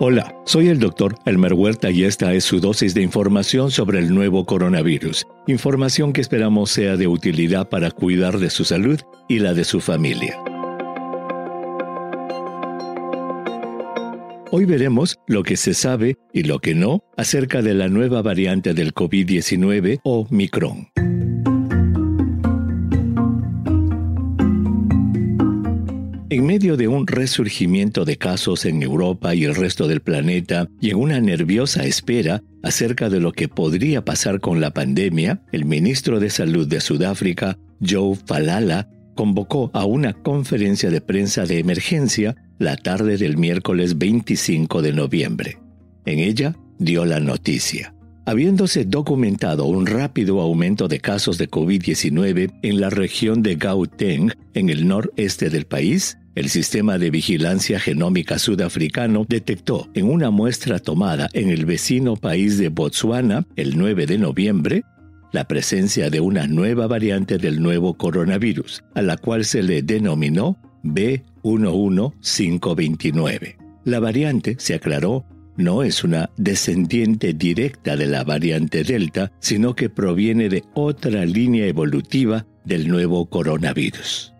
Hola, soy el Dr. Elmer Huerta y esta es su dosis de información sobre el nuevo coronavirus. Información que esperamos sea de utilidad para cuidar de su salud y la de su familia. Hoy veremos lo que se sabe y lo que no acerca de la nueva variante del COVID-19, Ómicron. En medio de un resurgimiento de casos en Europa y el resto del planeta, y en una nerviosa espera acerca de lo que podría pasar con la pandemia, el ministro de Salud de Sudáfrica, Joe Phalala, convocó a una conferencia de prensa de emergencia la tarde del miércoles 25 de noviembre. En ella dio la noticia. Habiéndose documentado un rápido aumento de casos de COVID-19 en la región de Gauteng, en el noreste del país, el Sistema de Vigilancia Genómica Sudafricano detectó en una muestra tomada en el vecino país de Botsuana el 9 de noviembre la presencia de una nueva variante del nuevo coronavirus, a la cual se le denominó B.1.1.529. La variante, se aclaró, no es una descendiente directa de la variante Delta, sino que proviene de otra línea evolutiva del nuevo coronavirus.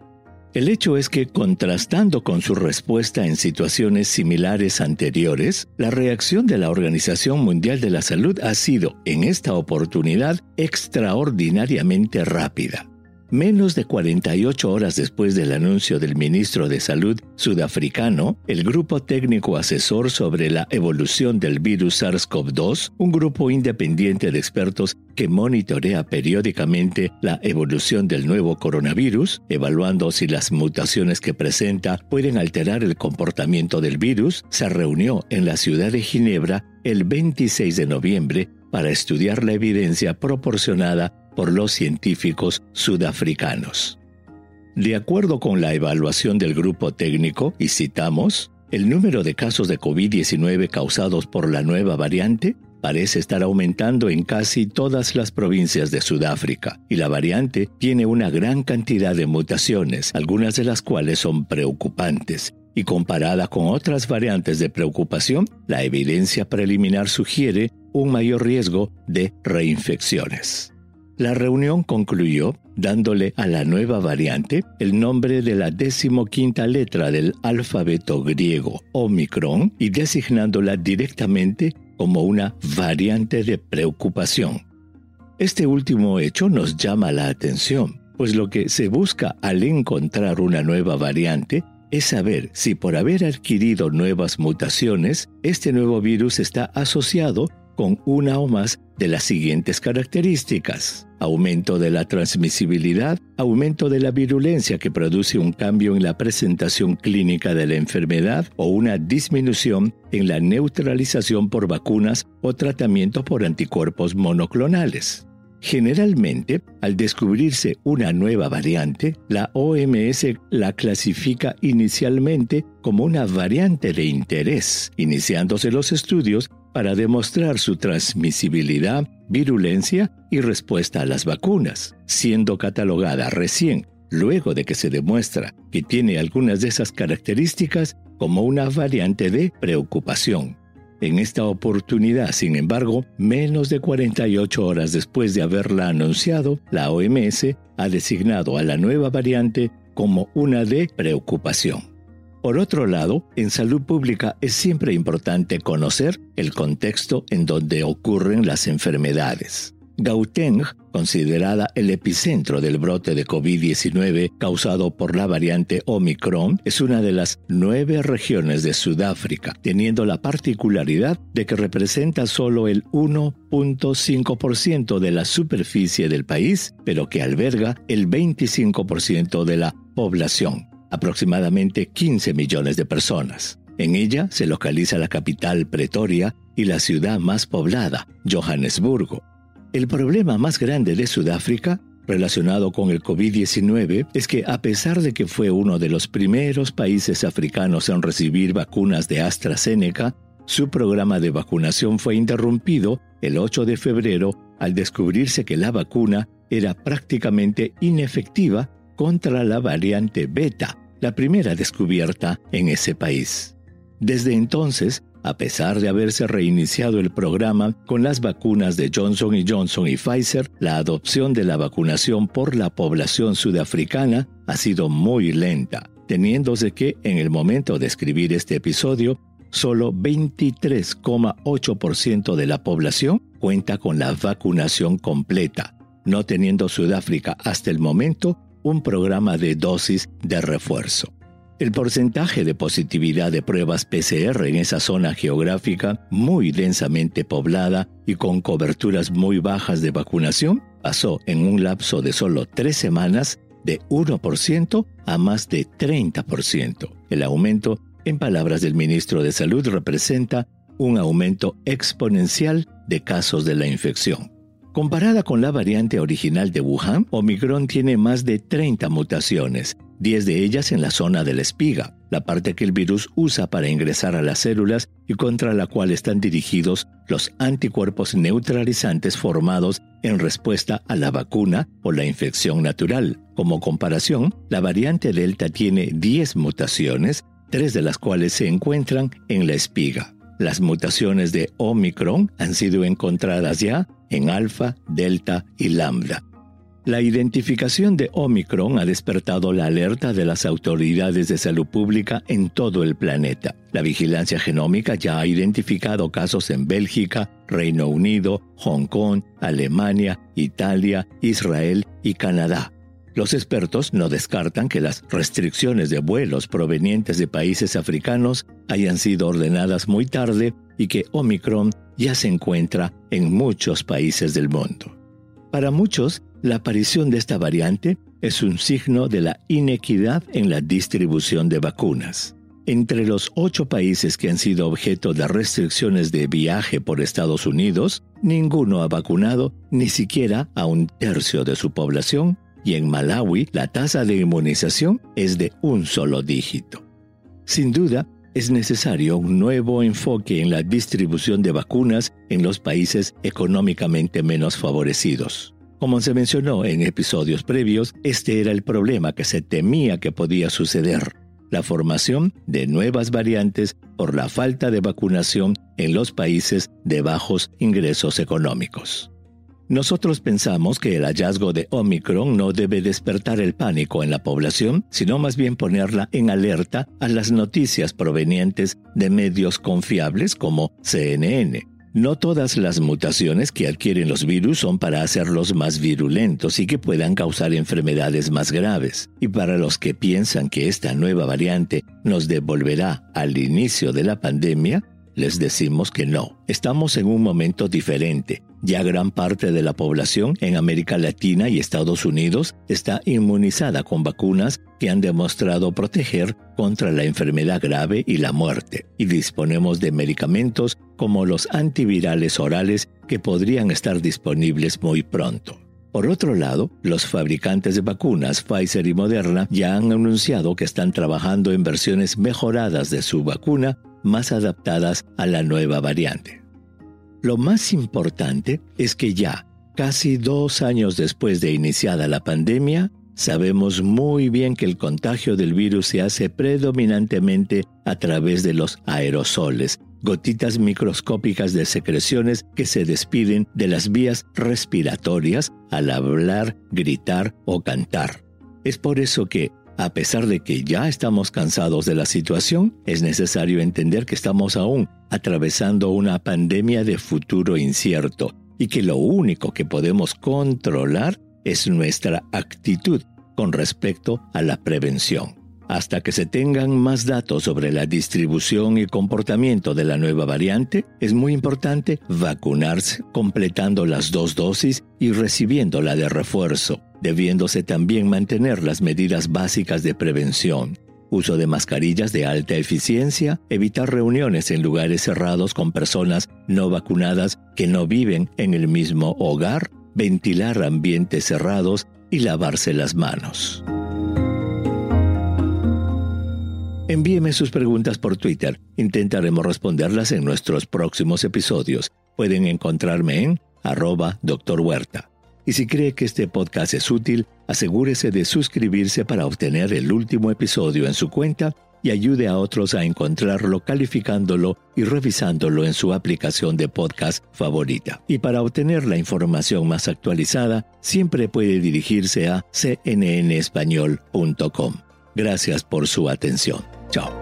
El hecho es que, contrastando con su respuesta en situaciones similares anteriores, la reacción de la Organización Mundial de la Salud ha sido, en esta oportunidad, extraordinariamente rápida. Menos de 48 horas después del anuncio del ministro de Salud sudafricano, el Grupo Técnico Asesor sobre la Evolución del Virus SARS-CoV-2, un grupo independiente de expertos que monitorea periódicamente la evolución del nuevo coronavirus, evaluando si las mutaciones que presenta pueden alterar el comportamiento del virus, se reunió en la ciudad de Ginebra el 26 de noviembre para estudiar la evidencia proporcionada por los científicos sudafricanos. De acuerdo con la evaluación del grupo técnico, y citamos, el número de casos de COVID-19 causados por la nueva variante parece estar aumentando en casi todas las provincias de Sudáfrica, y la variante tiene una gran cantidad de mutaciones, algunas de las cuales son preocupantes. Y comparada con otras variantes de preocupación, la evidencia preliminar sugiere un mayor riesgo de reinfecciones. La reunión concluyó dándole a la nueva variante el nombre de la 15ª letra del alfabeto griego, Ómicron, y designándola directamente como una variante de preocupación. Este último hecho nos llama la atención, pues lo que se busca al encontrar una nueva variante es saber si por haber adquirido nuevas mutaciones, este nuevo virus está asociado con una o más de las siguientes características: aumento de la transmisibilidad, aumento de la virulencia que produce un cambio en la presentación clínica de la enfermedad o una disminución en la neutralización por vacunas o tratamiento por anticuerpos monoclonales. Generalmente, al descubrirse una nueva variante, la OMS la clasifica inicialmente como una variante de interés, iniciándose los estudios para demostrar su transmisibilidad, virulencia y respuesta a las vacunas, siendo catalogada recién, luego de que se demuestra que tiene algunas de esas características, como una variante de preocupación. En esta oportunidad, sin embargo, menos de 48 horas después de haberla anunciado, la OMS ha designado a la nueva variante como una de preocupación. Por otro lado, en salud pública es siempre importante conocer el contexto en donde ocurren las enfermedades. Gauteng, considerada el epicentro del brote de COVID-19 causado por la variante Ómicron, es una de las 9 regiones de Sudáfrica, teniendo la particularidad de que representa solo el 1.5% de la superficie del país, pero que alberga el 25% de la población, aproximadamente 15 millones de personas. En ella se localiza la capital Pretoria y la ciudad más poblada, Johannesburgo. El problema más grande de Sudáfrica relacionado con el COVID-19 es que, a pesar de que fue uno de los primeros países africanos en recibir vacunas de AstraZeneca, su programa de vacunación fue interrumpido el 8 de febrero al descubrirse que la vacuna era prácticamente inefectiva contra la variante beta, la primera descubierta en ese país. Desde entonces, A pesar de haberse reiniciado el programa con las vacunas de Johnson & Johnson y Pfizer, la adopción de la vacunación por la población sudafricana ha sido muy lenta, teniéndose que, en el momento de escribir este episodio, solo 23,8% de la población cuenta con la vacunación completa, no teniendo Sudáfrica hasta el momento un programa de dosis de refuerzo. El porcentaje de positividad de pruebas PCR en esa zona geográfica muy densamente poblada y con coberturas muy bajas de vacunación pasó en un lapso de solo 3 semanas de 1% a más de 30%. El aumento, en palabras del ministro de Salud, representa un aumento exponencial de casos de la infección. Comparada con la variante original de Wuhan, Ómicron tiene más de 30 mutaciones, 10 de ellas en la zona de la espiga, la parte que el virus usa para ingresar a las células y contra la cual están dirigidos los anticuerpos neutralizantes formados en respuesta a la vacuna o la infección natural. Como comparación, la variante Delta tiene 10 mutaciones, 3 de las cuales se encuentran en la espiga. Las mutaciones de Ómicron han sido encontradas ya en Alfa, Delta y Lambda. La identificación de Ómicron ha despertado la alerta de las autoridades de salud pública en todo el planeta. La vigilancia genómica ya ha identificado casos en Bélgica, Reino Unido, Hong Kong, Alemania, Italia, Israel y Canadá. Los expertos no descartan que las restricciones de vuelos provenientes de países africanos hayan sido ordenadas muy tarde y que Ómicron ya se encuentra en muchos países del mundo. Para muchos, la aparición de esta variante es un signo de la inequidad en la distribución de vacunas. Entre los 8 países que han sido objeto de restricciones de viaje por Estados Unidos, ninguno ha vacunado ni siquiera a 1/3 de su población, y en Malawi la tasa de inmunización es de un solo dígito. Sin duda, es necesario un nuevo enfoque en la distribución de vacunas en los países económicamente menos favorecidos. Como se mencionó en episodios previos, este era el problema que se temía que podía suceder: la formación de nuevas variantes por la falta de vacunación en los países de bajos ingresos económicos. Nosotros pensamos que el hallazgo de Ómicron no debe despertar el pánico en la población, sino más bien ponerla en alerta a las noticias provenientes de medios confiables como CNN. No todas las mutaciones que adquieren los virus son para hacerlos más virulentos y que puedan causar enfermedades más graves. Y para los que piensan que esta nueva variante nos devolverá al inicio de la pandemia, les decimos que no. Estamos en un momento diferente. Ya gran parte de la población en América Latina y Estados Unidos está inmunizada con vacunas que han demostrado proteger contra la enfermedad grave y la muerte, y disponemos de medicamentos como los antivirales orales que podrían estar disponibles muy pronto. Por otro lado, los fabricantes de vacunas Pfizer y Moderna ya han anunciado que están trabajando en versiones mejoradas de su vacuna más adaptadas a la nueva variante. Lo más importante es que ya, casi 2 años después de iniciada la pandemia, sabemos muy bien que el contagio del virus se hace predominantemente a través de los aerosoles, gotitas microscópicas de secreciones que se despiden de las vías respiratorias al hablar, gritar o cantar. Es por eso que, a pesar de que ya estamos cansados de la situación, es necesario entender que estamos aún atravesando una pandemia de futuro incierto y que lo único que podemos controlar es nuestra actitud con respecto a la prevención. Hasta que se tengan más datos sobre la distribución y comportamiento de la nueva variante, es muy importante vacunarse, completando las 2 dosis y recibiendo la de refuerzo, debiéndose también mantener las medidas básicas de prevención: uso de mascarillas de alta eficiencia, evitar reuniones en lugares cerrados con personas no vacunadas que no viven en el mismo hogar, ventilar ambientes cerrados y lavarse las manos. Envíeme sus preguntas por Twitter. Intentaremos responderlas en nuestros próximos episodios. Pueden encontrarme en @Dr. Huerta. Y si cree que este podcast es útil, asegúrese de suscribirse para obtener el último episodio en su cuenta y ayude a otros a encontrarlo calificándolo y revisándolo en su aplicación de podcast favorita. Y para obtener la información más actualizada, siempre puede dirigirse a cnnespañol.com. Gracias por su atención. Chao.